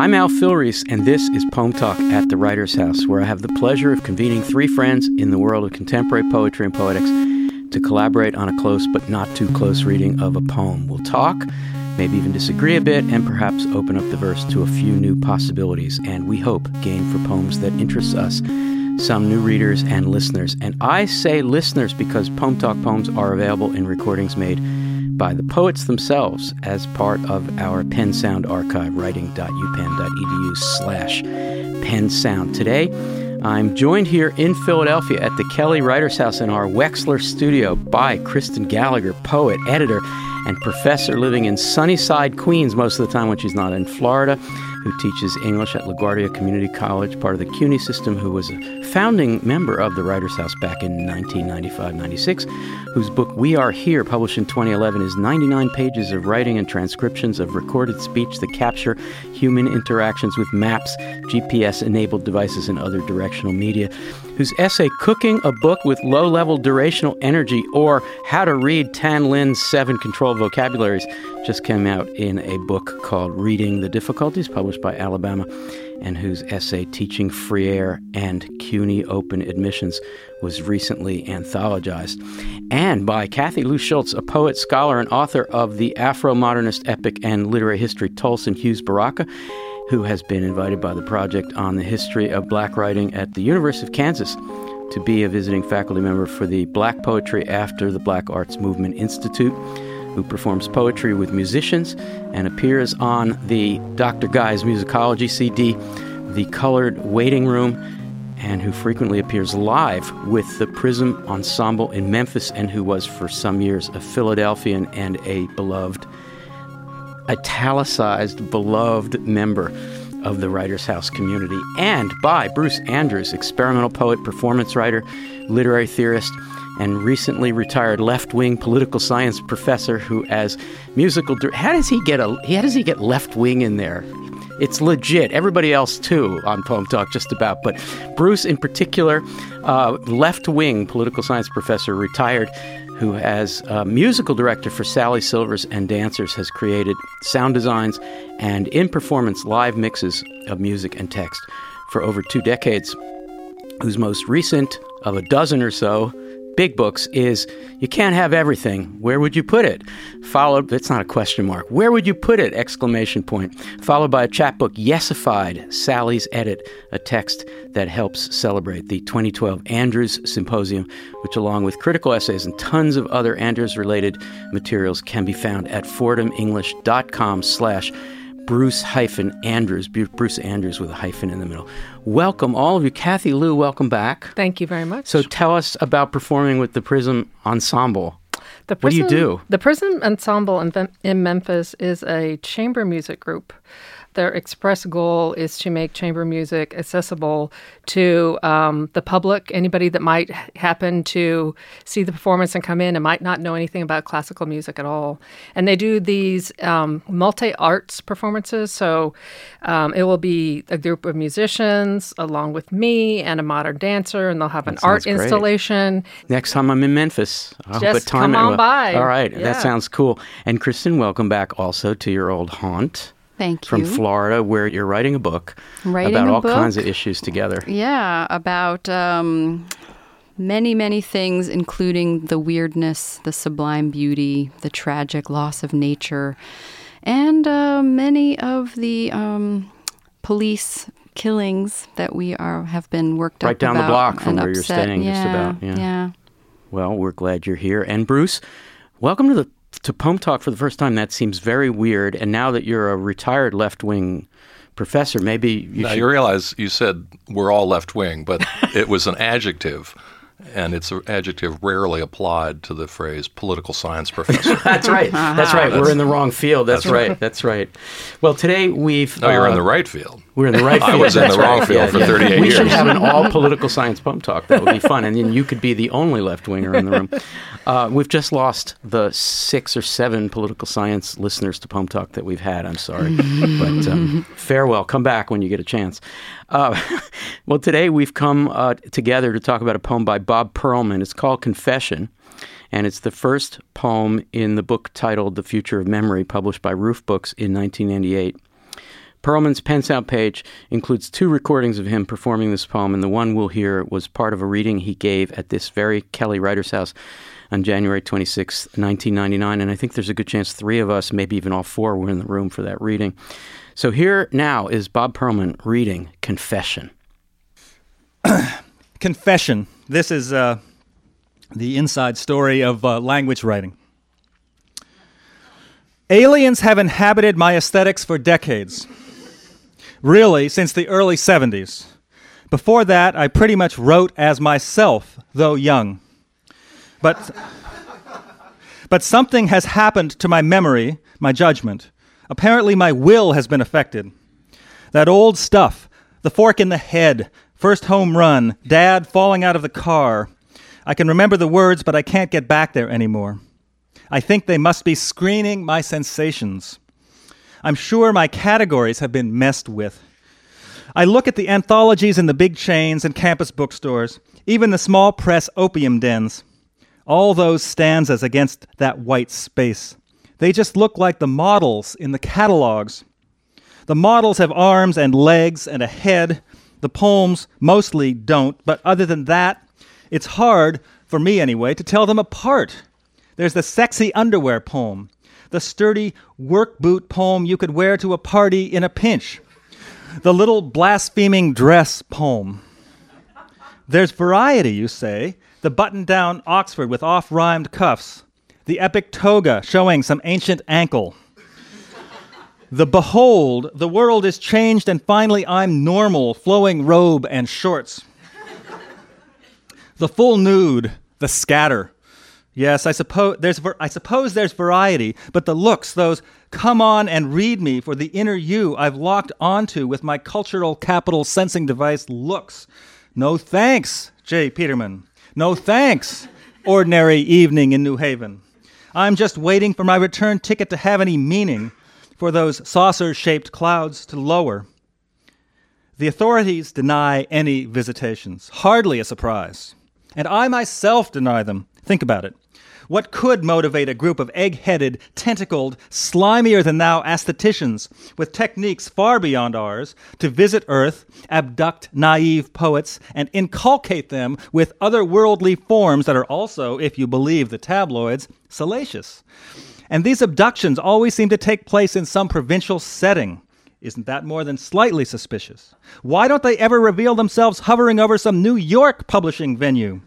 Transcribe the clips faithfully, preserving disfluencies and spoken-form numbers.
I'm Al Filreis, and this is Poem Talk at the Writers House, where I have the pleasure of convening three friends in the world of contemporary poetry and poetics to collaborate on a close but not too close reading of a poem. We'll talk, maybe even disagree a bit, and perhaps open up the verse to a few new possibilities, and we hope gain for poems that interest us, some new readers and listeners. And I say listeners because Poem Talk poems are available in recordings made by the poets themselves as part of our Penn Sound archive, writing dot u penn dot e d u slash pensound. Today, I'm joined here in Philadelphia at the Kelly Writers House in our Wexler studio by Kristen Gallagher, poet, editor, and professor living in Sunnyside, Queens, most of the time when she's not in Florida, who teaches English at LaGuardia Community College, part of the C U N Y system, who was a founding member of the Writers House back in nineteen ninety-five ninety-six, whose book We Are Here, published in twenty eleven, is ninety-nine pages of writing and transcriptions of recorded speech that capture human interactions with maps, G P S-enabled devices, and other directional media, whose essay Cooking a Book with Low-Level Durational Energy, or How to Read Tan Lin's Seven Control Vocabularies, just came out in a book called Reading the Difficulties, published by Alabama, and whose essay Teaching Free Air and C U N Y Open Admissions was recently anthologized. And by Kathy Lou Schultz, a poet, scholar, and author of the Afro-modernist epic and literary history Tolson Hughes Baraka, who has been invited by the Project on the History of Black Writing at the University of Kansas to be a visiting faculty member for the Black Poetry After the Black Arts Movement Institute, who performs poetry with musicians and appears on the Doctor Guy's Musicology C D, The Colored Waiting Room, and who frequently appears live with the Prism Ensemble in Memphis, and who was for some years a Philadelphian and a beloved, italicized, beloved member of the Writers House community. And by Bruce Andrews, experimental poet, performance writer, literary theorist, and recently retired left-wing political science professor who, as musical, how does he get a? How does he get left-wing in there? It's legit. Everybody else too on Poem Talk, just about. But Bruce, in particular, uh, left-wing political science professor, retired, who, as a musical director for Sally Silvers and dancers, has created sound designs and in performance live mixes of music and text for over two decades. Whose most recent of a dozen or so big books is You Can't Have Everything, Where Would You Put It? Followed, that's not a question mark, Where Would You Put It? Exclamation point. Followed by a chapbook, Yesified, Sally's Edit, a text that helps celebrate the twenty twelve Andrews Symposium, which along with critical essays and tons of other Andrews-related materials can be found at fordham english dot com slash Bruce hyphen Andrews, Bruce Andrews with a hyphen in the middle. Welcome, all of you. Kathy Lou, welcome back. Thank you very much. So tell us about performing with the Prism Ensemble. The Prism, what do you do? The Prism Ensemble in, in Memphis is a chamber music group. Their express goal is to make chamber music accessible to um, the public, anybody that might happen to see the performance and come in and might not know anything about classical music at all. And they do these um, multi-arts performances, so um, it will be a group of musicians along with me and a modern dancer, and they'll have an art great. installation. Next time I'm in Memphis, I'll just come on by. All right, yeah. That sounds cool. And Kristen, welcome back also to your old haunt. Thank you. From Florida, where you're writing a book writing about a all book. kinds of issues together. Yeah, about um, many, many things, including the weirdness, the sublime beauty, the tragic loss of nature, and uh, many of the um, police killings that we are have been worked right up down about the block from where upset. you're staying, yeah, just about. Yeah. yeah. Well, we're glad you're here. And Bruce, welcome to the To Poem Talk for the first time. That seems very weird. And now that you're a retired left-wing professor, maybe you now should... You realize you said we're all left-wing, but it was an adjective, and it's an adjective rarely applied to the phrase political science professor. That's right. Uh-huh. That's right. That's, we're in the wrong field. That's, that's right. That's right. Well, today we've... No, uh, you're in the right field. We're in the right field. I was in the wrong field yeah, for yeah. thirty-eight we years. We should have an all-political science Poem Talk. That would be fun. And then you could be the only left-winger in the room. Uh, we've just lost the six or seven political science listeners to Poem Talk that we've had. I'm sorry. But um, farewell. Come back when you get a chance. Uh, well, today we've come uh, together to talk about a poem by Bob Perlman. It's called Confession. And it's the first poem in the book titled The Future of Memory, published by Roof Books in nineteen ninety-eight. Perlman's Penn Sound page includes two recordings of him performing this poem, and the one we'll hear was part of a reading he gave at this very Kelly Writers House on January twenty-sixth, nineteen ninety-nine, and I think there's a good chance three of us, maybe even all four, were in the room for that reading. So here now is Bob Perlman reading Confession. Confession. This is uh, the inside story of uh, language writing. Aliens have inhabited my aesthetics for decades. Really, since the early seventies. Before that, I pretty much wrote as myself, though young. But, but something has happened to my memory, my judgment. Apparently my will has been affected. That old stuff, the fork in the head, first home run, dad falling out of the car. I can remember the words, but I can't get back there anymore. I think they must be screening my sensations. I'm sure my categories have been messed with. I look at the anthologies in the big chains and campus bookstores, even the small press opium dens. All those stanzas against that white space. They just look like the models in the catalogs. The models have arms and legs and a head. The poems mostly don't, but other than that, it's hard, for me anyway, to tell them apart. There's the sexy underwear poem, the sturdy work boot poem you could wear to a party in a pinch, the little blaspheming dress poem. There's variety, you say, the button-down Oxford with off-rhymed cuffs, the epic toga showing some ancient ankle. The behold, the world is changed and finally I'm normal, flowing robe and shorts. The full nude, the scatter. Yes, I suppose there's I suppose there's variety, but the looks, those come on and read me for the inner you I've locked onto with my cultural capital sensing device looks. No thanks, Jay Peterman. No thanks, Ordinary Evening in New Haven. I'm just waiting for my return ticket to have any meaning, for those saucer-shaped clouds to lower. The authorities deny any visitations. Hardly a surprise. And I myself deny them. Think about it. What could motivate a group of egg-headed, tentacled, slimier-than-thou aestheticians with techniques far beyond ours to visit Earth, abduct naive poets, and inculcate them with otherworldly forms that are also, if you believe the tabloids, salacious? And these abductions always seem to take place in some provincial setting. Isn't that more than slightly suspicious? Why don't they ever reveal themselves hovering over some New York publishing venue?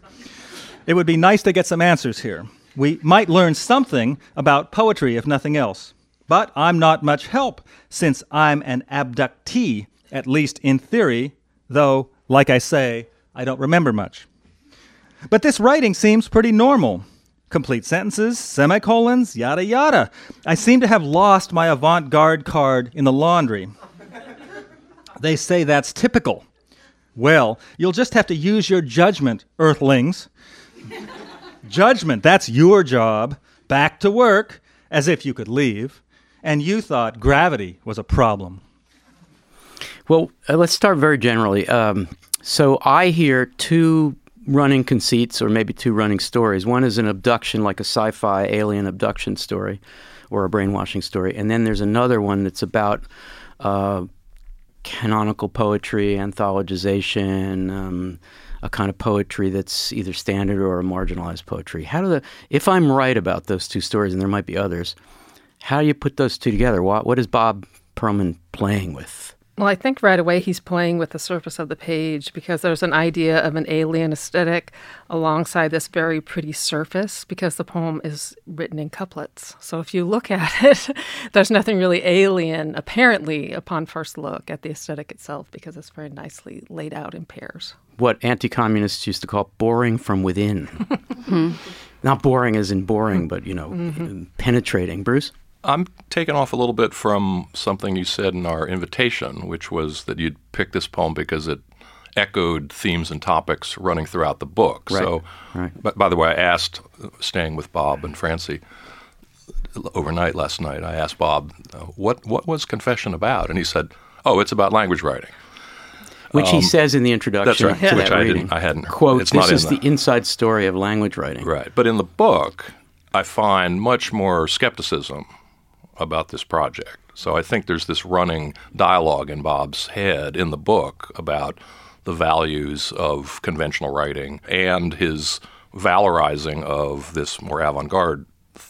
It would be nice to get some answers here. We might learn something about poetry, if nothing else. But I'm not much help, since I'm an abductee, at least in theory, though, like I say, I don't remember much. But this writing seems pretty normal. Complete sentences, semicolons, yada yada. I seem to have lost my avant-garde card in the laundry. They say that's typical. Well, you'll just have to use your judgment, earthlings. Judgment, that's your job. Back to work, as if you could leave. And you thought gravity was a problem. Well, uh, let's start very generally. Um, so I hear two running conceits, or maybe two running stories. One is an abduction, like a sci-fi alien abduction story, or a brainwashing story. And then there's another one that's about uh, canonical poetry, anthologization, um a kind of poetry that's either standard or a marginalized poetry. How do the, if I'm right about those two stories, and there might be others, how do you put those two together? What, what is Bob Perlman playing with? Well, I think right away he's playing with the surface of the page, because there's an idea of an alien aesthetic alongside this very pretty surface, because the poem is written in couplets. So if you look at it, there's nothing really alien, apparently, upon first look at the aesthetic itself, because it's very nicely laid out in pairs. What anti-communists used to call boring from within. Mm-hmm. Not boring as in boring, but, you know, mm-hmm. penetrating. Bruce? I'm taken off a little bit from something you said in our invitation, which was that you'd pick this poem because it echoed themes and topics running throughout the book. Right. So, right. But by the way, I asked, staying with Bob and Francie overnight last night, I asked Bob, uh, what, what was Confession about? And he said, oh, it's about language writing. Which um, he says in the introduction. That's right, to which that I, reading. Didn't, I hadn't heard. Quote, it's this not is in the that. Inside story of language writing. Right, but in the book, I find much more skepticism about this project. So I think there's this running dialogue in Bob's head in the book about the values of conventional writing and his valorizing of this more avant-garde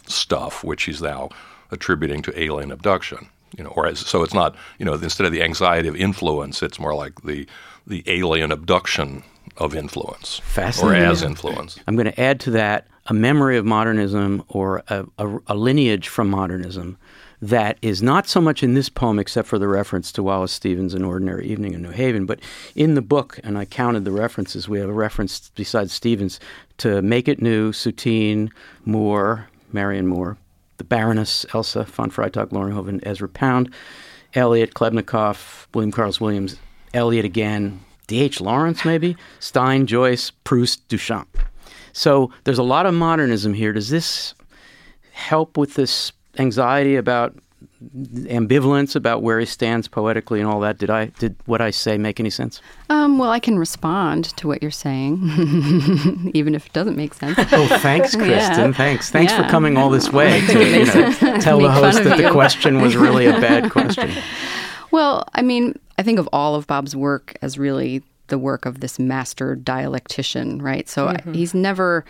stuff, which he's now attributing to alien abduction. You know, or as, so it's not, you know, instead of the anxiety of influence, it's more like the the alien abduction of influence. Fascinating. Or as influence. I'm going to add to that a memory of modernism or a, a, a lineage from modernism that is not so much in this poem except for the reference to Wallace Stevens' An Ordinary Evening in New Haven, but in the book, and I counted the references, we have a reference besides Stevens to Make It New, Soutine, Moore, Marion Moore, the Baroness, Elsa von Freytag, Loringhoven, Ezra Pound, Eliot, Klebnikoff, William Carlos Williams, Eliot again, D H Lawrence maybe, Stein, Joyce, Proust, Duchamp. So there's a lot of modernism here. Does this help with this anxiety about ambivalence about where he stands poetically and all that? Did I did what I say make any sense? Um, well, I can respond to what you're saying, even if it doesn't make sense. Oh, thanks, Kristen. Yeah. Thanks. Thanks yeah. for coming all this way to you know, tell the host that you. the question was really a bad question. Well, I mean, I think of all of Bob's work as really the work of this master dialectician, right? So mm-hmm. I, he's never...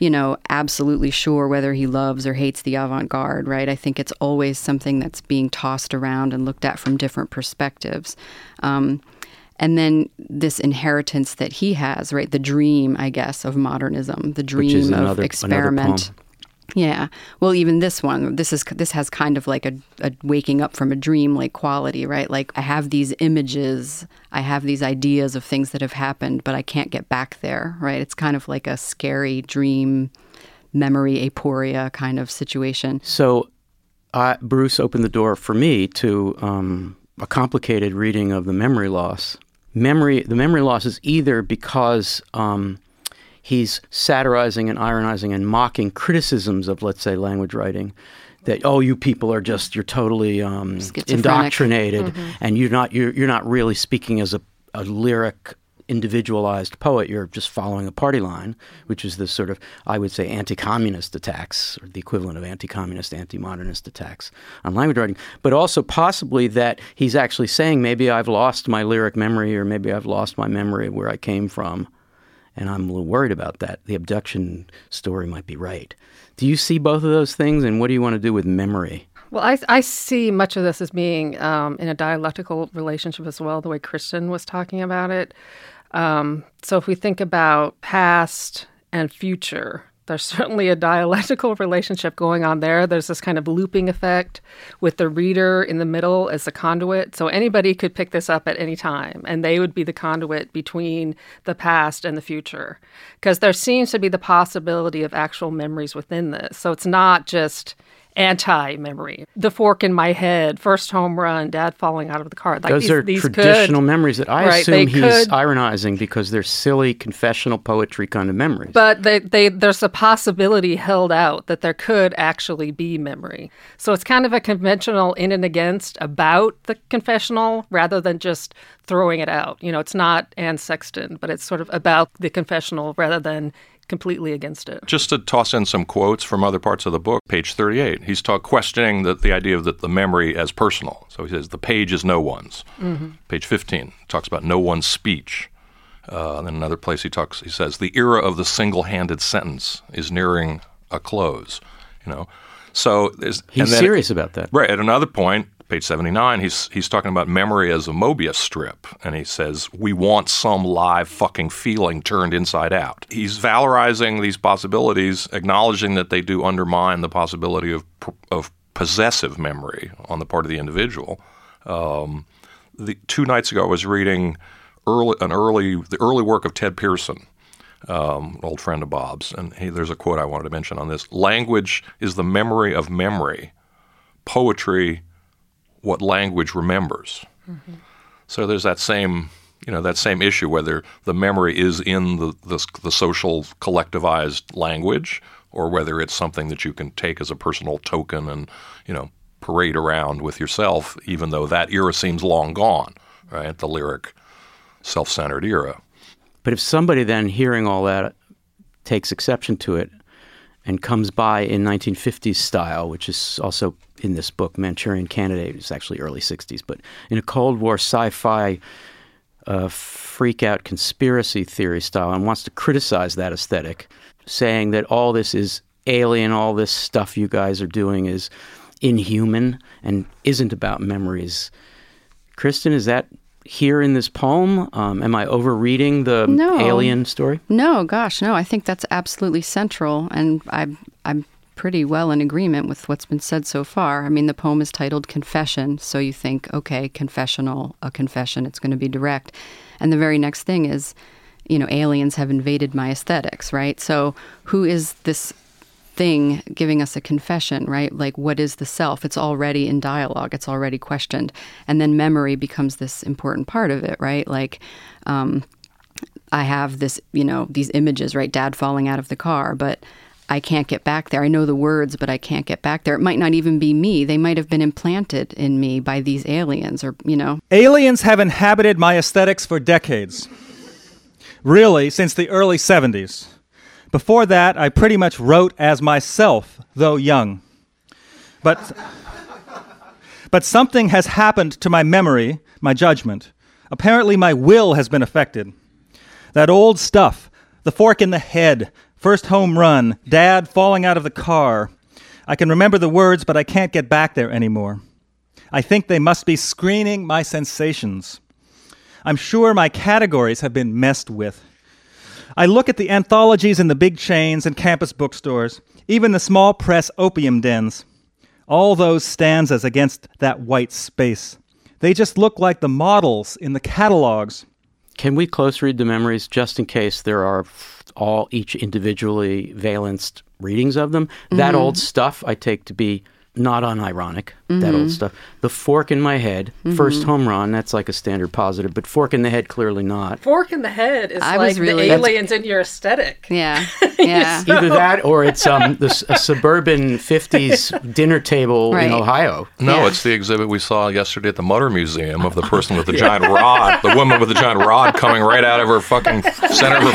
you know, absolutely sure whether he loves or hates the avant-garde, right? I think it's always something that's being tossed around and looked at from different perspectives. Um, and then this inheritance that he has, right? The dream, I guess, of modernism, the dream another, of experiment. Yeah. Well, even this one, this is this has kind of like a, a waking up from a dream-like quality, right? Like, I have these images, I have these ideas of things that have happened, but I can't get back there, right? It's kind of like a scary dream, memory aporia kind of situation. So uh, Bruce opened the door for me to um, a complicated reading of the memory loss. Memory, the memory loss is either because... Um, he's satirizing and ironizing and mocking criticisms of, let's say, language writing, that, oh, you people are just, you're totally um, indoctrinated, mm-hmm. and you're not you're, you're not really speaking as a, a lyric, individualized poet. You're just following a party line, which is this sort of, I would say, anti-communist attacks, or the equivalent of anti-communist, anti-modernist attacks on language writing. But also possibly that he's actually saying, maybe I've lost my lyric memory, or maybe I've lost my memory of where I came from. And I'm a little worried about that. The abduction story might be right. Do you see both of those things, and what do you want to do with memory? Well, I, I see much of this as being um, in a dialectical relationship as well, the way Kristen was talking about it. Um, so if we think about past and future, there's certainly a dialectical relationship going on there. There's this kind of looping effect with the reader in the middle as the conduit. So anybody could pick this up at any time, and they would be the conduit between the past and the future, because there seems to be the possibility of actual memories within this. So it's not just anti-memory. The fork in my head, first home run, dad falling out of the car. Like Those these, are these traditional could, memories that I right, assume he's could, ironizing because they're silly, confessional poetry kind of memories. But they, they, there's a possibility held out that there could actually be memory. So it's kind of a conventional in and against about the confessional rather than just throwing it out. You know, it's not Anne Sexton, but it's sort of about the confessional rather than completely against it. Just to toss in some quotes from other parts of the book, page thirty-eight, he's talk, questioning the, the idea of the, the memory as personal. So he says, the page is no one's. Mm-hmm. Page fifteen, talks about no one's speech. Uh, and then another place he talks, he says, the era of the single-handed sentence is nearing a close. You know, so there's, He's and then, serious about that. Right. At another point, page seventy-nine, he's he's talking about memory as a Mobius strip, and he says, we want some live fucking feeling turned inside out. He's valorizing these possibilities, acknowledging that they do undermine the possibility of of possessive memory on the part of the individual. Um, the, two nights ago, I was reading early, an early the early work of Ted Pearson, um, an old friend of Bob's, and he, there's a quote I wanted to mention on this. Language is the memory of memory. Poetry, what language remembers. Mm-hmm. So there's that same, you know, that same issue whether the memory is in the, the the social collectivized language or whether it's something that you can take as a personal token and, you know, parade around with yourself, even though that era seems long gone, right? The lyric, self-centered era. But if somebody then hearing all that takes exception to it and comes by in nineteen fifties style, which is also in this book, Manchurian Candidate. It's actually early sixties, but in a Cold War sci-fi uh, freak-out conspiracy theory style, and wants to criticize that aesthetic, saying that all this is alien, all this stuff you guys are doing is inhuman and isn't about memories. Kristen, is that here in this poem? Um, am I overreading the no. alien story? No, gosh, no. I think that's absolutely central, and I'm, I'm pretty well in agreement with what's been said so far. I mean, the poem is titled Confession, so you think, okay, confessional, a confession, it's going to be direct. And the very next thing is, you know, aliens have invaded my aesthetics, right? So who is this thing giving us a confession, right? Like, what is the self? It's already in dialogue. It's already questioned. And then memory becomes this important part of it, right? Like, um, I have this, you know, these images, right? Dad falling out of the car, but I can't get back there. I know the words, but I can't get back there. It might not even be me. They might have been implanted in me by these aliens, or, you know. Aliens have inhabited my aesthetics for decades. Really, since the early seventies. Before that, I pretty much wrote as myself, though young. But, but something has happened to my memory, my judgment. Apparently my will has been affected. That old stuff, the fork in the head, first home run, dad falling out of the car. I can remember the words, but I can't get back there anymore. I think they must be screening my sensations. I'm sure my categories have been messed with. I look at the anthologies in the big chains and campus bookstores, even the small press opium dens. All those stanzas against that white space. They just look like the models in the catalogs. Can we close read the memories just in case there are all each individually valenced readings of them? Mm-hmm. That old stuff I take to be not unironic, mm-hmm. that old stuff. The fork in my head, mm-hmm. first home run, that's like a standard positive, but fork in the head, clearly not. Fork in the head is I like really, the aliens in your aesthetic. Yeah, yeah. So. Either that or it's um, this, a suburban fifties dinner table right. in Ohio. No, yeah. It's the exhibit we saw yesterday at the Mutter Museum of the person with the giant rod, the woman with the giant rod coming right out of her fucking center of her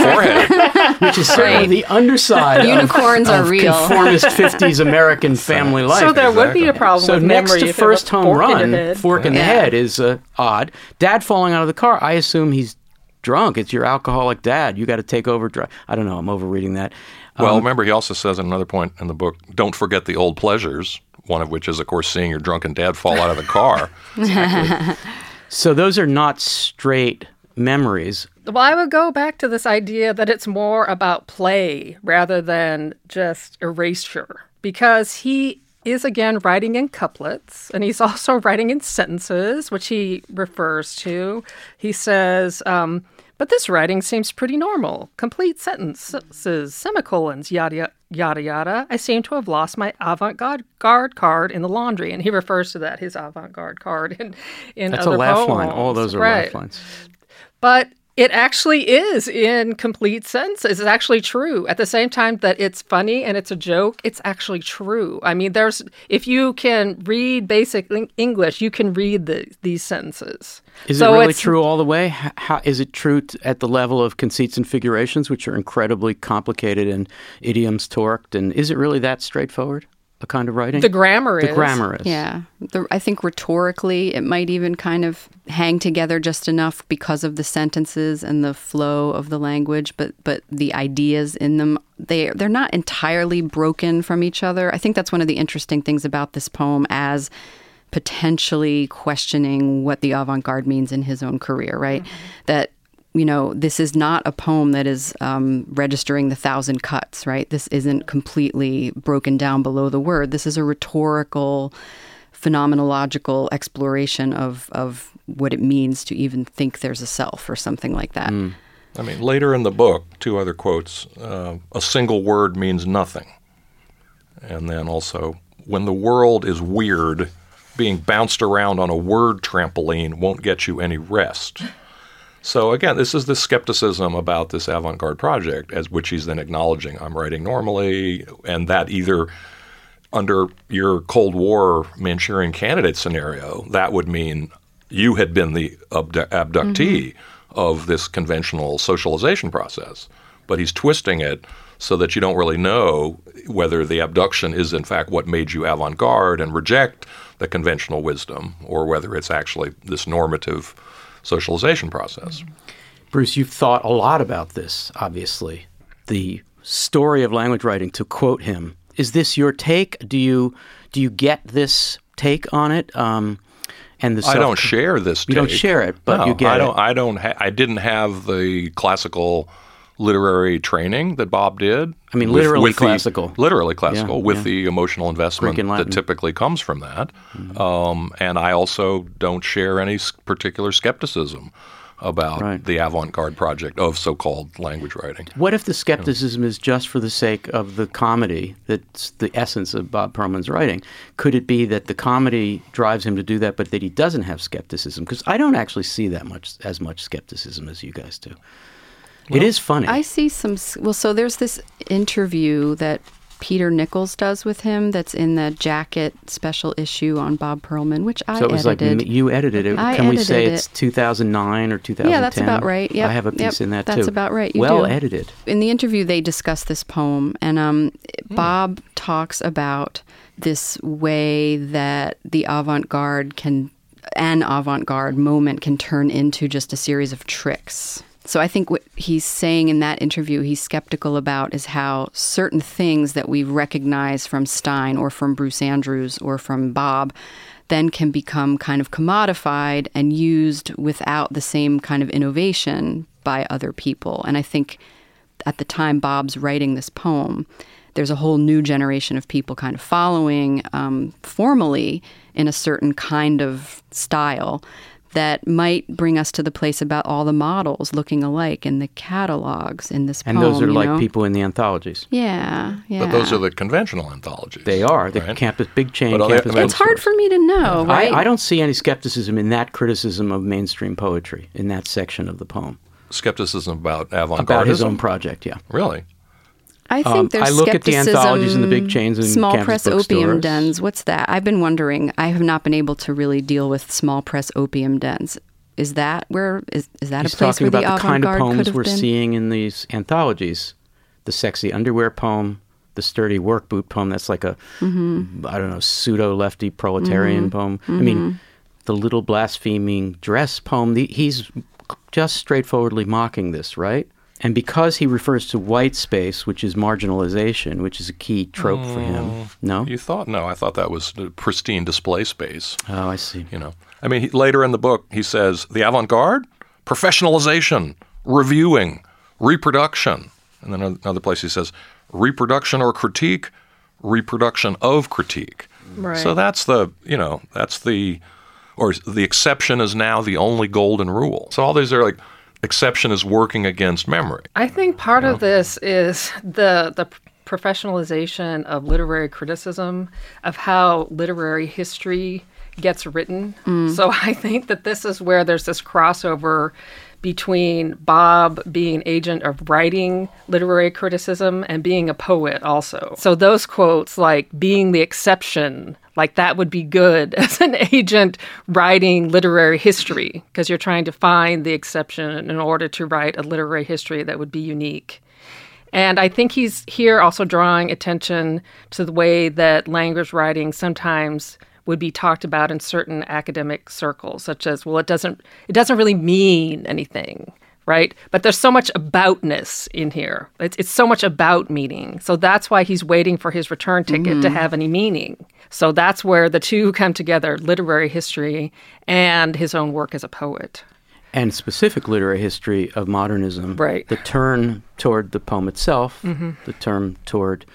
forehead. Which is certainly right. the underside Unicorns of, are of real. Conformist fifties American family life. So there exactly. would be a problem so with next memory. To first home run, fork in the head is uh, odd. Dad falling out of the car, I assume he's drunk. It's your alcoholic dad. You got to take over. Dr- I don't know. I'm overreading that. Um, well, remember, he also says at another point in the book, don't forget the old pleasures, one of which is, of course, seeing your drunken dad fall out of the car. Exactly. So those are not straight memories. Well, I would go back to this idea that it's more about play rather than just erasure, because he is again writing in couplets, and he's also writing in sentences, which he refers to. He says, um, but this writing seems pretty normal. Complete sentences, semicolons, yada, yada, yada. I seem to have lost my avant-garde card in the laundry. And he refers to that, his avant-garde card in, in That's other poems. That's a laugh line. All those are right. laugh lines. But it actually is in complete sentences. It's actually true. At the same time that it's funny and it's a joke, it's actually true. I mean, there's if you can read basic English, you can read the, these sentences. Is so it really true all the way? How, is it true t- at the level of conceits and figurations, which are incredibly complicated and idioms torqued? And is it really that straightforward? A kind of writing? The grammar is. The grammar is. Yeah. The, I think rhetorically it might even kind of hang together just enough because of the sentences and the flow of the language, but but the ideas in them, they, they're not entirely broken from each other. I think that's one of the interesting things about this poem as potentially questioning what the avant-garde means in his own career, right? Mm-hmm. That, you know, this is not a poem that is um, registering the thousand cuts, right? This isn't completely broken down below the word. This is a rhetorical, phenomenological exploration of, of what it means to even think there's a self or something like that. Mm. I mean, later in the book, two other quotes, uh, a single word means nothing. And then also, when the world is weird, being bounced around on a word trampoline won't get you any rest. So again, this is the skepticism about this avant-garde project, as which he's then acknowledging, I'm writing normally, and that either under your Cold War Manchurian Candidate scenario, that would mean you had been the abdu- abductee mm-hmm. of this conventional socialization process. but he's twisting it so that you don't really know whether the abduction is in fact what made you avant-garde and reject the conventional wisdom, or whether it's actually this normative socialization process. Bruce, you've thought a lot about this, obviously. The story of language writing, to quote him. Is this your take? Do you do you get this take on it? Um, and the self- I don't share this take. You don't share it, but no, you get I don't, it. I don't. Ha- I didn't have the classical literary training that Bob did. I mean, with, literally, with classical. The, literally classical. Literally yeah, classical, with yeah. the emotional investment that typically comes from that. Mm-hmm. Um, and I also don't share any particular skepticism about right. the avant-garde project of so-called language writing. What if the skepticism yeah. is just for the sake of the comedy that's the essence of Bob Perlman's writing? Could it be that the comedy drives him to do that, but that he doesn't have skepticism? Because I don't actually see that much as much skepticism as you guys do. Well, it is funny. I see some... Well, so there's this interview that Peter Nichols does with him that's in the Jacket special issue on Bob Perlman, which I edited. So it was edited. Like you edited it. I Can edited we say it. It's two thousand nine or two thousand ten? Yeah, that's about right. Yep. I have a piece yep. in that, that's too. That's about right. You well do. Edited. In the interview, they discuss this poem, and um, mm. Bob talks about this way that the avant-garde can... an avant-garde moment can turn into just a series of tricks. So I think what he's saying in that interview he's skeptical about is how certain things that we recognize from Stein or from Bruce Andrews or from Bob then can become kind of commodified and used without the same kind of innovation by other people. And I think at the time Bob's writing this poem, there's a whole new generation of people kind of following um, formally in a certain kind of style that might bring us to the place about all the models looking alike in the catalogs in this poem. And those are like know? people in the anthologies. Yeah, yeah. But those are the conventional anthologies. They are. The right? campus, big chain but campus. They, it's hard for me to know, yeah. right? I, I don't see any skepticism in that criticism of mainstream poetry, in that section of the poem. Skepticism about avant-garde? About his own project, yeah. Really? I think um, there's I look skepticism, at the anthologies and the big chains and small press opium dens. What's that? I've been wondering. I have not been able to really deal with small press opium dens. Is that where is, is that He's a place where the avant-garde could have been? He's talking about the kind of poems we're been? seeing in these anthologies: the sexy underwear poem, the sturdy work boot poem. That's like a mm-hmm. I don't know pseudo lefty proletarian mm-hmm. poem. Mm-hmm. I mean, the little blaspheming dress poem. The, he's just straightforwardly mocking this, right? And because he refers to white space, which is marginalization, which is a key trope mm, for him, no? You thought, no, I thought that was pristine display space. Oh, I see. You know, I mean, he, later in the book, he says, the avant-garde, professionalization, reviewing, reproduction. And then another place he says, reproduction or critique, reproduction of critique. Right. So that's the, you know, that's the, or the exception is now the only golden rule. So all these are like, exception is working against memory. I think part you know? of this is the the professionalization of literary criticism, of how literary history gets written. Mm. So I think that this is where there's this crossover between Bob being an agent of writing literary criticism and being a poet also. So those quotes like being the exception, like that would be good as an agent writing literary history because you're trying to find the exception in order to write a literary history that would be unique. And I think he's here also drawing attention to the way that language writing sometimes would be talked about in certain academic circles, such as, well, it doesn't it doesn't really mean anything, right? But there's so much aboutness in here. It's, it's so much about meaning. So that's why he's waiting for his return ticket mm. to have any meaning. So that's where the two come together, literary history and his own work as a poet. And specific literary history of modernism. Right. The turn toward the poem itself, mm-hmm. the turn toward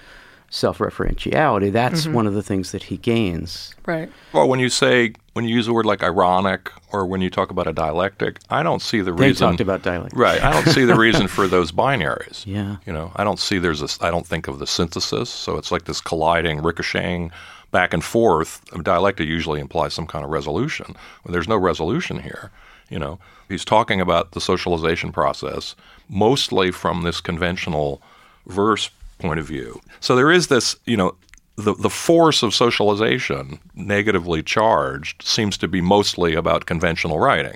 self-referentiality, that's mm-hmm. one of the things that he gains. Right. Well, when you say, when you use a word like ironic or when you talk about a dialectic, I don't see the they reason. They talked about dialectic. Right. I don't see the reason for those binaries. Yeah. You know, I don't see there's a, I don't think of the synthesis. So it's like this colliding, ricocheting back and forth. Dialectic usually implies some kind of resolution. Well, there's no resolution here. You know, he's talking about the socialization process mostly from this conventional verse point of view. So there is this, you know, the the force of socialization, negatively charged, seems to be mostly about conventional writing.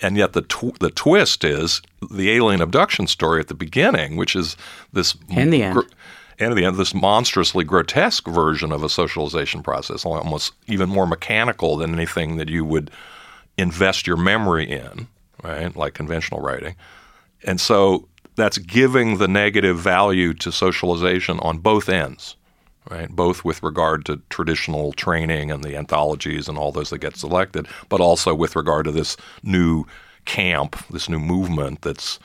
And yet the tw- the twist is the alien abduction story at the beginning, which is this and the end. Gr- and at the end, this monstrously grotesque version of a socialization process, almost even more mechanical than anything that you would invest your memory in, right, like conventional writing. And so that's giving the negative value to socialization on both ends, right, both with regard to traditional training and the anthologies and all those that get selected, but also with regard to this new camp, this new movement that's,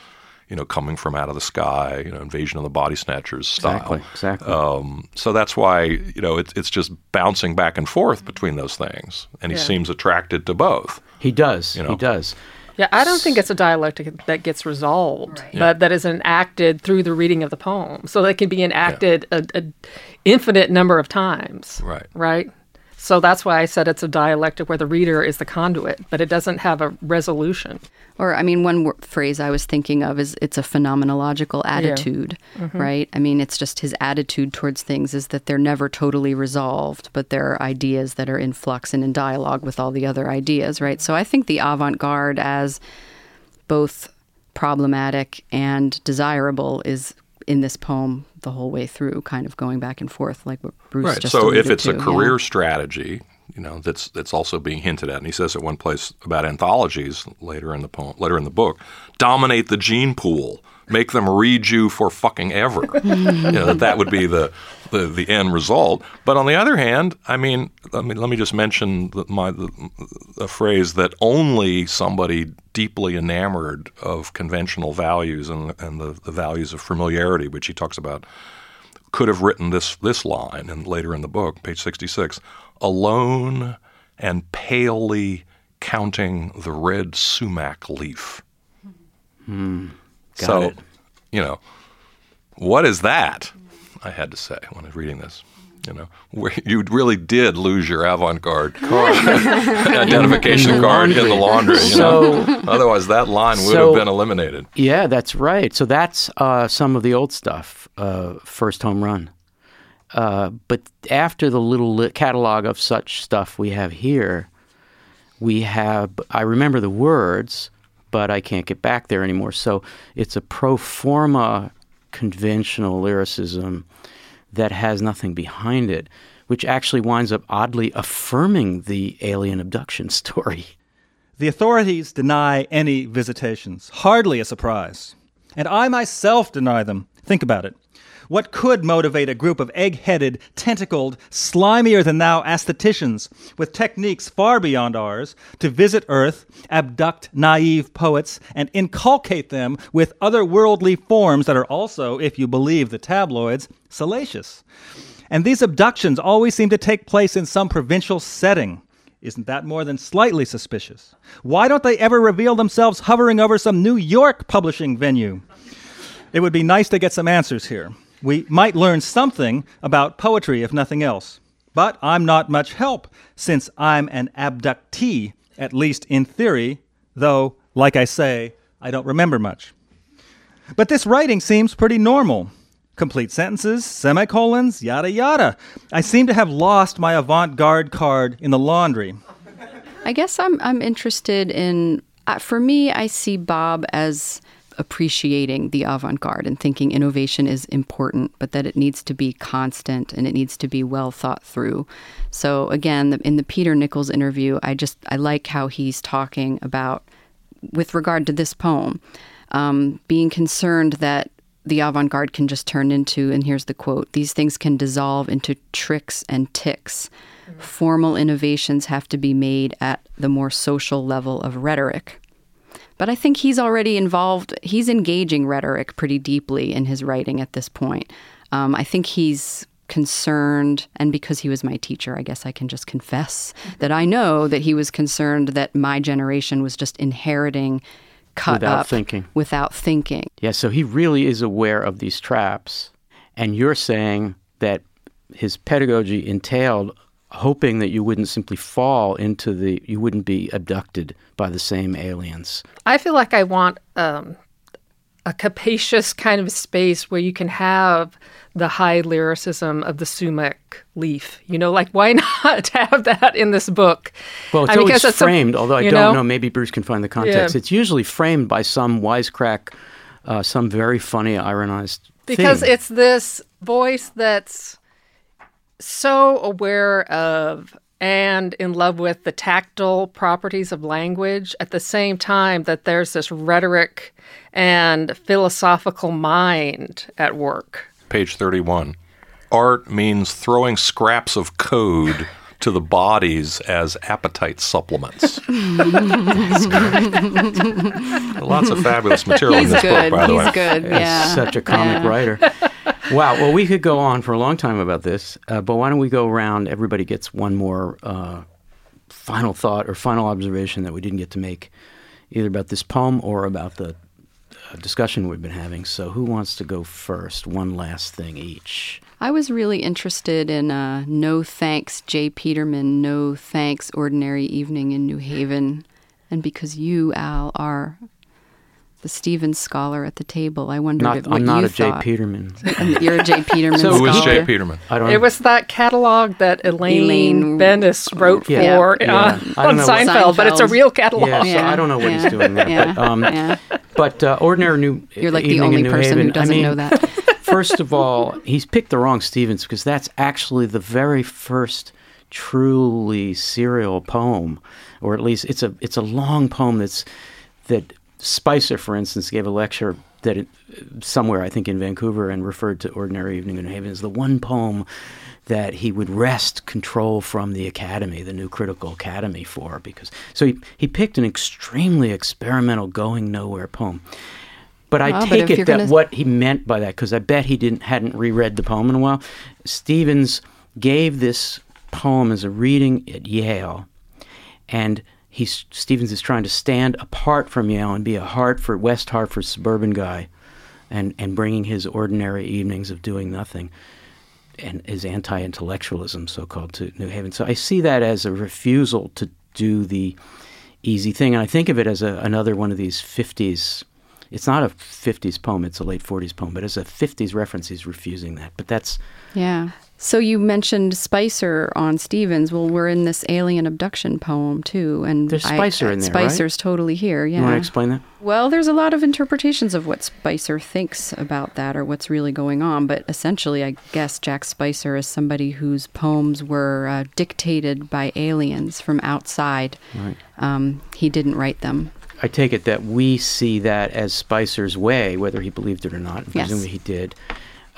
you know, coming from out of the sky, you know, Invasion of the Body Snatchers style. Exactly, exactly. Um, so that's why, you know, it, it's just bouncing back and forth between those things. And he yeah. seems attracted to both. He does, you know? He does. Yeah, I don't think it's a dialectic that gets resolved, right. but yeah. that is enacted through the reading of the poem. So that can be enacted yeah. an infinite number of times, right? Right. So that's why I said it's a dialectic where the reader is the conduit, but it doesn't have a resolution. Or, I mean, one word, phrase I was thinking of is it's a phenomenological attitude, yeah. mm-hmm. right? I mean, it's just his attitude towards things is that they're never totally resolved, but there are ideas that are in flux and in dialogue with all the other ideas, right? So I think the avant-garde as both problematic and desirable is in this poem the whole way through, kind of going back and forth like what Bruce right. just alluded to. So if it's to, a career yeah. strategy, you know, that's that's also being hinted at. And he says at one place about anthologies later in the poem, later in the book, dominate the gene pool, make them read you for fucking ever. you know, that, that would be the, the the end result. But on the other hand, I mean, let me let me just mention the, my the, a phrase that only somebody deeply enamored of conventional values and and the, the values of familiarity, which he talks about, could have written this this line, and later in the book, page sixty-six. Alone and palely counting the red sumac leaf. Mm, got so, it. You know, what is that? I had to say when I was reading this, you know, where you really did lose your avant-garde card, identification in card laundry. in the laundry. You so, know? Otherwise, that line would so, have been eliminated. Yeah, that's right. So that's uh, some of the old stuff, uh, first home run. Uh, but after the little li- catalog of such stuff we have here, we have, I remember the words, but I can't get back there anymore. So it's a pro forma conventional lyricism that has nothing behind it, which actually winds up oddly affirming the alien abduction story. The authorities deny any visitations. Hardly a surprise. And I myself deny them. Think about it. What could motivate a group of egg-headed, tentacled, slimier-than-thou aestheticians with techniques far beyond ours to visit Earth, abduct naive poets, and inculcate them with otherworldly forms that are also, if you believe the tabloids, salacious? And these abductions always seem to take place in some provincial setting. Isn't that more than slightly suspicious? Why don't they ever reveal themselves hovering over some New York publishing venue? It would be nice to get some answers here. We might learn something about poetry, if nothing else. But I'm not much help, since I'm an abductee, at least in theory, though, like I say, I don't remember much. But this writing seems pretty normal. Complete sentences, semicolons, yada yada. I seem to have lost my avant-garde card in the laundry. I guess I'm, I'm interested in, uh, for me, I see Bob as appreciating the avant-garde and thinking innovation is important, but that it needs to be constant and it needs to be well thought through. So again, the, in the Peter Nichols interview, I just, I like how he's talking about, with regard to this poem, um, being concerned that the avant-garde can just turn into, and here's the quote, these things can dissolve into tricks and tics. Mm-hmm. Formal innovations have to be made at the more social level of rhetoric. But I think he's already involved, he's engaging rhetoric pretty deeply in his writing at this point. Um, I think he's concerned, and because he was my teacher, I guess I can just confess that I know that he was concerned that my generation was just inheriting cut without up thinking. without thinking. Yeah, so he really is aware of these traps. And you're saying that his pedagogy entailed hoping that you wouldn't simply fall into the, you wouldn't be abducted by the same aliens. I feel like I want um, a capacious kind of space where you can have the high lyricism of the sumac leaf. You know, like, why not have that in this book? Well, it's I always framed, a, although I don't know? know, maybe Bruce can find the context. Yeah. It's usually framed by some wisecrack, uh, some very funny, ironized thing. Because it's this voice that's so aware of and in love with the tactile properties of language at the same time that there's this rhetoric and philosophical mind at work. Page thirty-one. Art means throwing scraps of code to the bodies as appetite supplements. Lots of fabulous material He's in this good. book, by the He's way. He's good, yeah. He's such a comic yeah. writer. Wow. Well, we could go on for a long time about this, uh, but why don't we go around? Everybody gets one more uh, final thought or final observation that we didn't get to make, either about this poem or about the uh, discussion we've been having. So who wants to go first? One last thing each. I was really interested in uh, No Thanks, Jay Peterman, No Thanks, Ordinary Evening in New Haven. And because you, Al, are the Stevens scholar at the table, I wondered not, if what I'm not you a thought. Jay Peterman. You're a Jay Peterman so scholar. Who is Jay Peterman? I don't know. It was that catalog that Elaine, Elaine Bennis wrote yeah. for yeah. Uh, on Seinfeld, Seinfeld, but it's a real catalog. Yeah, so yeah. I don't know what yeah. he's doing there. Yeah. But, um, yeah. but uh, Ordinary New You're like the only person Haven. who doesn't I mean, know that. First of all, he's picked the wrong Stevens because that's actually the very first truly serial poem, or at least it's a it's a long poem that's that... Spicer, for instance, gave a lecture that it, somewhere, I think in Vancouver, and referred to Ordinary Evening in New Haven as the one poem that he would wrest control from the Academy, the new critical Academy for. because So he, he picked an extremely experimental, going-nowhere poem. But I well, take but it that gonna... what he meant by that, because I bet he didn't hadn't reread the poem in a while, Stevens gave this poem as a reading at Yale, and... He's, Stevens is trying to stand apart from Yale and be a Hartford, West Hartford suburban guy and, and bringing his ordinary evenings of doing nothing and his anti-intellectualism, so-called, to New Haven. So I see that as a refusal to do the easy thing. And I think of it as a, another one of these fifties, it's not a fifties poem, it's a late forties poem, but as a fifties reference, he's refusing that. But that's... yeah. So you mentioned Spicer on Stevens. Well, we're in this alien abduction poem, too. And there's Spicer I, in there, Spicer's right? totally here, yeah. You want to explain that? Well, there's a lot of interpretations of what Spicer thinks about that or what's really going on. But essentially, I guess Jack Spicer is somebody whose poems were uh, dictated by aliens from outside. Right. Um, he didn't write them. I take it that we see that as Spicer's way, whether he believed it or not. Yes. Presumably he did.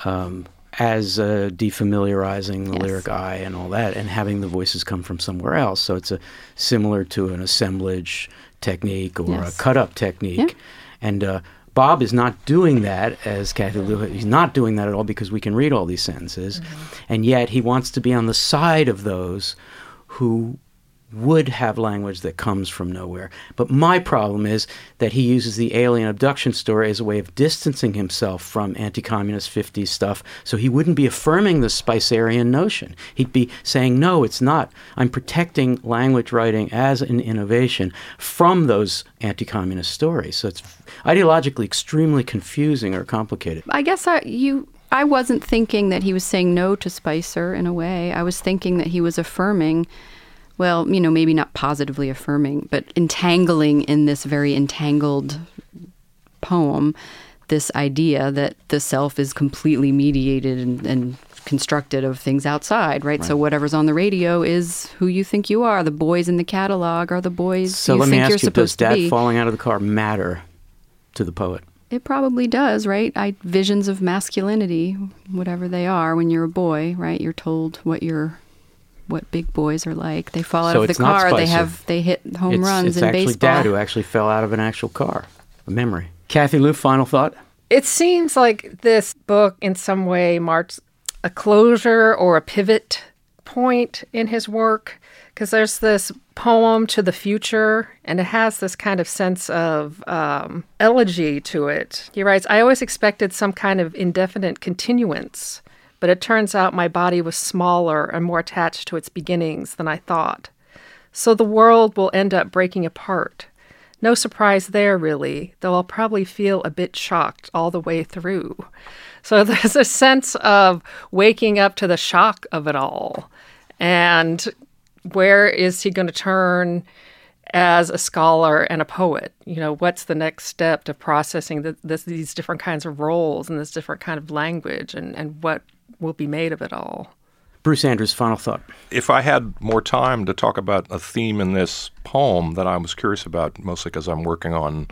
Um as uh, defamiliarizing the yes. lyric eye and all that, and having the voices come from somewhere else. So it's a, similar to an assemblage technique or yes. a cut-up technique. Yeah. And uh, Bob is not doing that as Kathy Lou. He's not doing that at all because we can read all these sentences. Mm-hmm. And yet he wants to be on the side of those who would have language that comes from nowhere. But my problem is that he uses the alien abduction story as a way of distancing himself from anti-communist fifties stuff, so he wouldn't be affirming the Spicerian notion. He'd be saying, no, it's not. I'm protecting language writing as an innovation from those anti-communist stories. So it's ideologically extremely confusing or complicated. I guess I, you... I wasn't thinking that he was saying no to Spicer in a way. I was thinking that he was affirming... well, you know, maybe not positively affirming, but entangling in this very entangled poem this idea that the self is completely mediated and, and constructed of things outside, right? right? So whatever's on the radio is who you think you are. The boys in the catalog are the boys so you think you're you, supposed to be. So let me ask you, does Dad falling out of the car matter to the poet? It probably does, right? I, visions of masculinity, whatever they are, when you're a boy, right? You're told what you're... what big boys are like. They fall out so of the car. They have they hit home it's, runs it's in baseball. It's actually Dad who actually fell out of an actual car. A memory. Kathy Lou, final thought? It seems like this book in some way marks a closure or a pivot point in his work, because there's this poem to the future, and it has this kind of sense of um, elegy to it. He writes, I always expected some kind of indefinite continuance, but it turns out my body was smaller and more attached to its beginnings than I thought. So the world will end up breaking apart, No surprise there, really, though I'll probably feel a bit shocked all the way through. So there's a sense of waking up to the shock of it all. And where is he going to turn as a scholar and a poet? You know, what's the next step to processing the, this, these different kinds of roles and this different kind of language, and, and what will be made of it all? Bruce Andrews, final thought. If I had more time to talk about a theme in this poem that I was curious about, mostly because I'm working on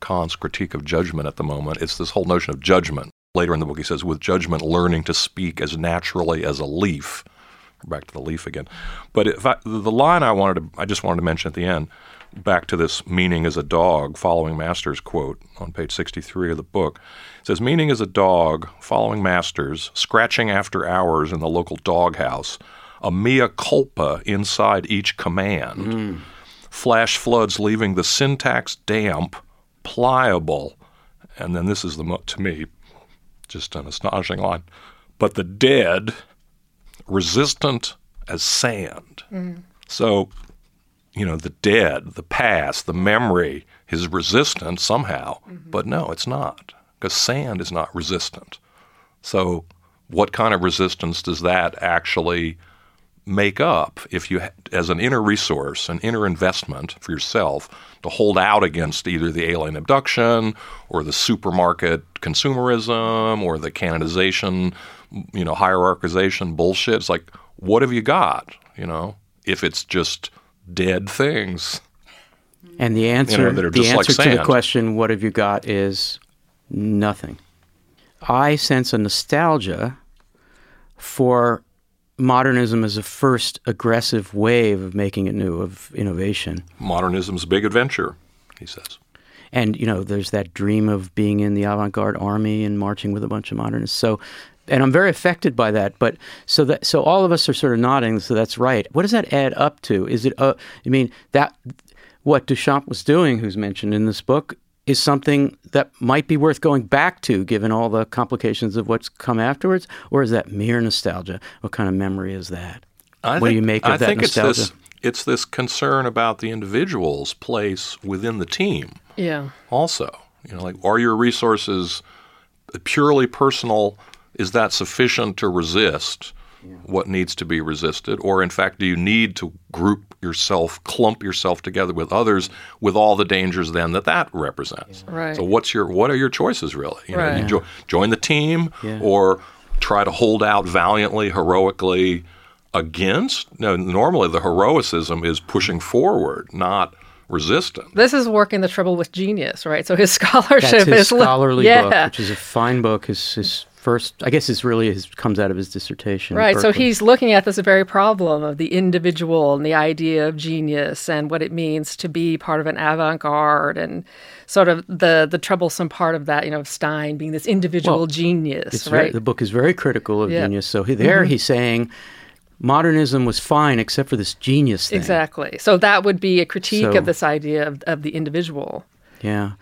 Kahn's critique of judgment at the moment, it's this whole notion of judgment. Later in the book, he says, with judgment, learning to speak as naturally as a leaf. Back to the leaf again. But if I, the line I wanted to, I just wanted to mention at the end, back to this meaning as a dog, following master's quote on page sixty-three of the book. It says, meaning as a dog, following masters, scratching after hours in the local doghouse, a mea culpa inside each command, mm. flash floods leaving the syntax damp, pliable, and then this is, the to me, just an astonishing line, but the dead, resistant as sand. Mm. So, you know, the dead, the past, the memory is resistant somehow. Mm-hmm. But no, it's not, because sand is not resistant. So what kind of resistance does that actually make up if you, as an inner resource, an inner investment for yourself to hold out against either the alien abduction or the supermarket consumerism or the canonization, you know, hierarchization bullshit? It's like, what have you got, you know, if it's just dead things? And the answer, you know, the answer like to the question, what have you got, is nothing. I sense a nostalgia for modernism as a first aggressive wave of making it new, of innovation. Modernism's a big adventure, he says. And, you know, there's that dream of being in the avant-garde army and marching with a bunch of modernists. So, and I'm very affected by that. But so that so all of us are sort of nodding. So that's right. What does that add up to? Is it? Uh, I mean, that what Duchamp was doing, who's mentioned in this book, is something that might be worth going back to, given all the complications of what's come afterwards. Or is that mere nostalgia? What kind of memory is that? I what think, do you make of I that think nostalgia? It's this, it's this concern about the individual's place within the team. Yeah. Also, you know, like, are your resources purely personal? Is that sufficient to resist what needs to be resisted? Or, in fact, do you need to group yourself, clump yourself together with others with all the dangers then that that represents? Yeah. Right. So what's your, what are your choices, really? You right. know, you jo- join the team yeah. or try to hold out valiantly, heroically against? No, normally the heroicism is pushing forward, not resistant. This is working the trouble with genius, right? So his scholarship That's his is... his scholarly li- book, yeah. which is a fine book, his... his First, I guess it's really his, comes out of his dissertation. Right, so he's looking at this very problem of the individual and the idea of genius and what it means to be part of an avant-garde and sort of the, the troublesome part of that, you know, of Stein being this individual well, genius, it's right? Very, the book is very critical of yeah. genius. So he, there mm-hmm. he's saying modernism was fine except for this genius thing. Exactly. So that would be a critique so, of this idea of, of the individual. Yeah.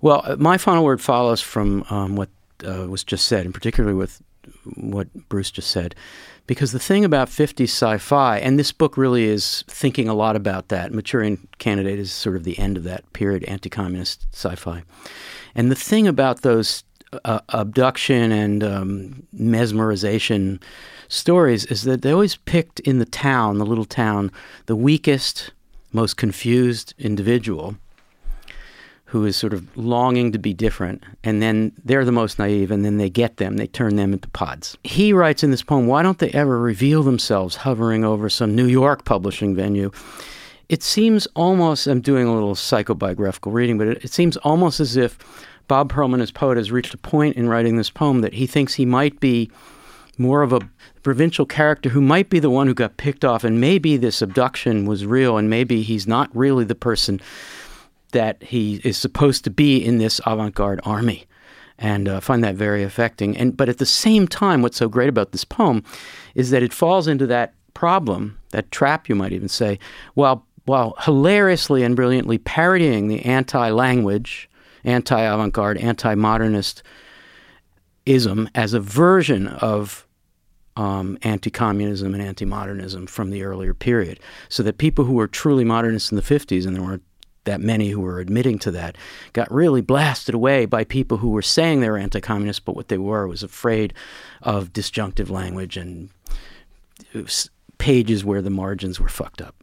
Well, my final word follows from um, what Uh, was just said, and particularly with what Bruce just said, because the thing about fifties sci-fi, and this book really is thinking a lot about that, Manchurian Candidate is sort of the end of that period, anti-communist sci-fi. And the thing about those uh, abduction and um, mesmerization stories is that they always picked in the town, the little town, the weakest, most confused individual who is sort of longing to be different, and then they're the most naive, and then they get them, they turn them into pods. He writes in this poem, why don't they ever reveal themselves hovering over some New York publishing venue? It seems almost, I'm doing a little psychobiographical reading, but it, it seems almost as if Bob Perlman as poet has reached a point in writing this poem that he thinks he might be more of a provincial character who might be the one who got picked off, and maybe this abduction was real, and maybe he's not really the person that he is supposed to be in this avant-garde army, and uh, find that very affecting. And but at the same time, what's so great about this poem is that it falls into that problem, that trap, you might even say, while while hilariously and brilliantly parodying the anti-language, anti-avant-garde, anti-modernist-ism as a version of Um, anti-communism and anti-modernism from the earlier period, so that people who were truly modernists in the fifties, and there weren't that many who were admitting to that, got really blasted away by people who were saying they were anti-communist, but what they were was afraid of disjunctive language and pages where the margins were fucked up.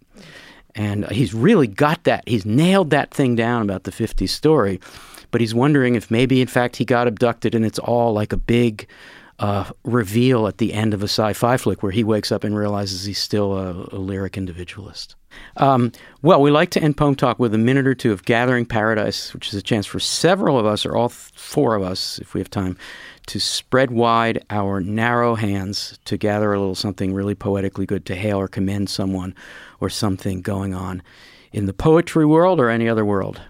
And he's really got that. He's nailed that thing down about the fifties story, but he's wondering if maybe, in fact, he got abducted and it's all like a big uh, reveal at the end of a sci-fi flick where he wakes up and realizes he's still a, a lyric individualist. Um, well, we like to end Poem Talk with a minute or two of Gathering Paradise, which is a chance for several of us, or all four of us, if we have time, to spread wide our narrow hands to gather a little something really poetically good to hail or commend someone or something going on in the poetry world or any other world.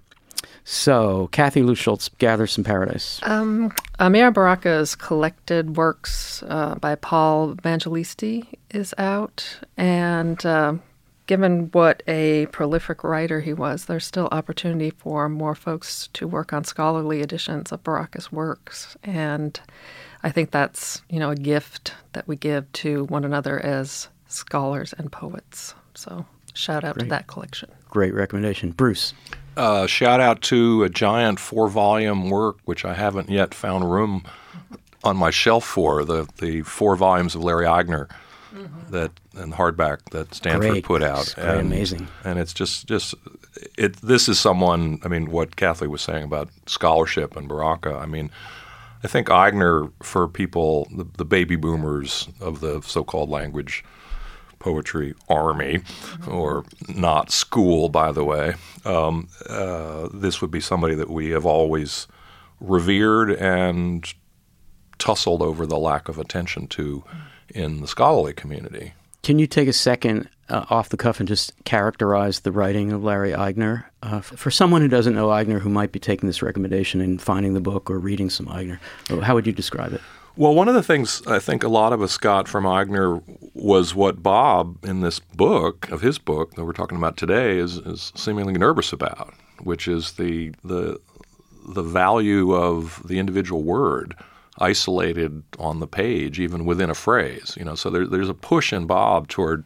So, Kathy Lou Schultz, Gather Some Paradise. Um, Amir Baraka's collected works uh, by Paul Evangelisti is out, and uh, given what a prolific writer he was, there's still opportunity for more folks to work on scholarly editions of Baraka's works, and I think that's, you know, a gift that we give to one another as scholars and poets. So, shout out Great. To that collection. Great recommendation. Bruce. Uh, shout out to a giant four-volume work, which I haven't yet found room mm-hmm. on my shelf for, the, the four volumes of Larry Eigner mm-hmm. that and hardback that Stanford great. Put out. It's and, amazing. And it's just, just it. This is someone, I mean, what Kathleen was saying about scholarship and Baraka, I mean, I think Eigner, for people, the, the baby boomers of the so-called language poetry army, or not school, by the way, um, uh, this would be somebody that we have always revered and tussled over the lack of attention to in the scholarly community. Can you take a second uh, off the cuff and just characterize the writing of Larry Eigner? Uh, for someone who doesn't know Eigner, who might be taking this recommendation and finding the book or reading some Eigner, how would you describe it? Well, one of the things I think a lot of us got from Eigner was what Bob, in this book, of his book that we're talking about today, is, is seemingly nervous about, which is the, the the value of the individual word isolated on the page, even within a phrase. You know, so there, there's a push in Bob toward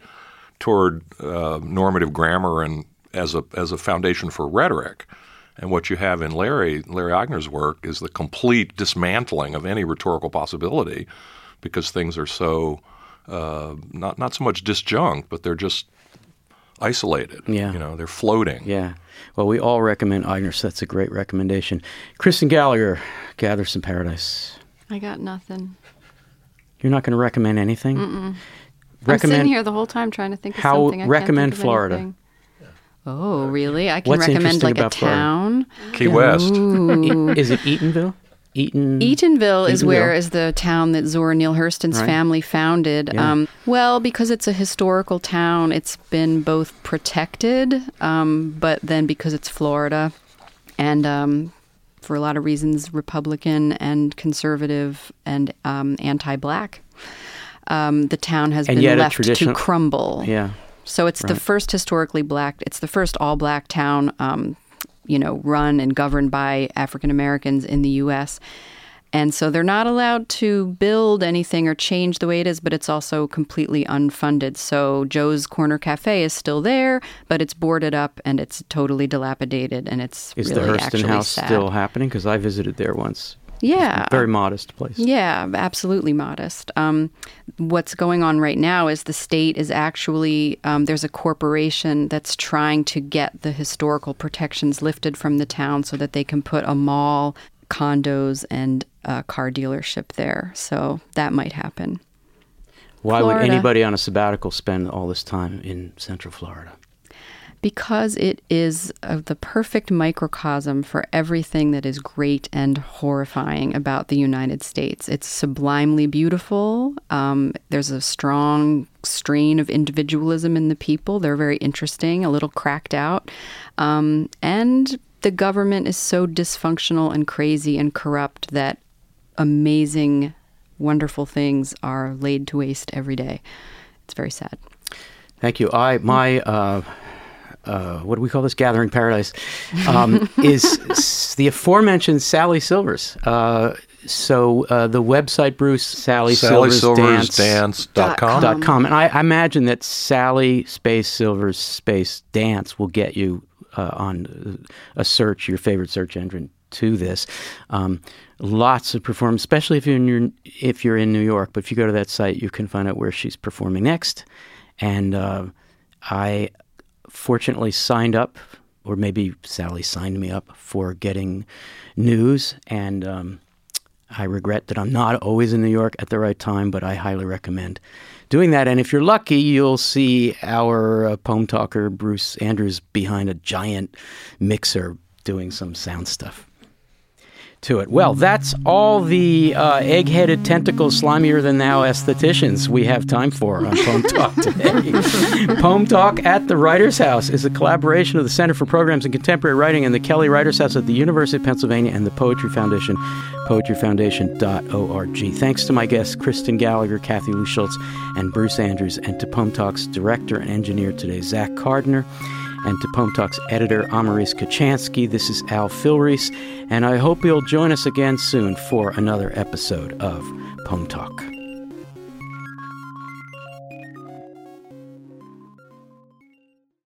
toward uh, normative grammar and as a as a foundation for rhetoric. And what you have in Larry, Larry Eigner's work is the complete dismantling of any rhetorical possibility, because things are so uh, not not so much disjunct, but they're just isolated. Yeah. You know, they're floating. Yeah. Well, we all recommend Eigner, so that's a great recommendation. Kristen Gallagher, Gather Some Paradise. I got nothing. You're not going to recommend anything? Mm-mm. Recommend, I'm sitting here the whole time trying to think of how, something. I recommend can't think of Florida. Anything. Oh, really? I can What's recommend like a town. Florida? Key West. Is it Eatonville? Eaton. Eatonville Eatonville. is where is the town that Zora Neale Hurston's right. family founded. Yeah. Um, well, because it's a historical town, it's been both protected, um, but then because it's Florida, and um, for a lot of reasons, Republican and conservative and um, anti-black, um, the town has and been yet left traditional- to crumble. Yeah. So it's right. the first historically black, it's the first all-black town, um, you know, run and governed by African Americans in the U S. And so they're not allowed to build anything or change the way it is, but it's also completely unfunded. So Joe's Corner Cafe is still there, but it's boarded up and it's totally dilapidated and it's is really actually sad. Is the Hurston House sad. Still happening? Because I visited there once. Yeah. Very modest place. Yeah, absolutely modest. Um, what's going on right now is the state is actually, um, there's a corporation that's trying to get the historical protections lifted from the town so that they can put a mall, condos, and a car dealership there. So that might happen. Why Florida. Would anybody on a sabbatical spend all this time in Central Florida? Because it is uh, the perfect microcosm for everything that is great and horrifying about the United States. It's sublimely beautiful. Um, there's a strong strain of individualism in the people. They're very interesting, a little cracked out. Um, and the government is so dysfunctional and crazy and corrupt that amazing, wonderful things are laid to waste every day. It's very sad. Thank you. I, my... Uh... Uh, what do we call this? Gathering Paradise, um, is s- the aforementioned Sally Silvers. Uh, so uh, the website, Bruce, Sally, Sally Silvers, Silvers Dance dot com. Dot com. And I, I imagine that Sally space Silvers space dance will get you uh, on a search, your favorite search engine, to this. Um, lots of performance, especially if you're in your, if you're in New York. But if you go to that site, you can find out where she's performing next. And uh, I fortunately signed up, or maybe Sally signed me up, for getting news. And um, I regret that I'm not always in New York at the right time, but I highly recommend doing that. And if you're lucky, you'll see our uh, poem talker, Bruce Andrews, behind a giant mixer doing some sound stuff to it. Well, that's all the uh, egg-headed, tentacle, slimier than thou aestheticians we have time for on Poem Talk today. Poem Talk at the Writers House is a collaboration of the Center for Programs in Contemporary Writing and the Kelly Writers House at the University of Pennsylvania and the Poetry Foundation, poetry foundation dot org. Thanks to my guests, Kristen Gallagher, Kathy Lou Schultz, and Bruce Andrews, and to Poem Talk's director and engineer today, Zach Cardner, and to Poem Talk's editor, Amaris Kachansky. This is Al Filreis, and I hope you'll join us again soon for another episode of Poem Talk.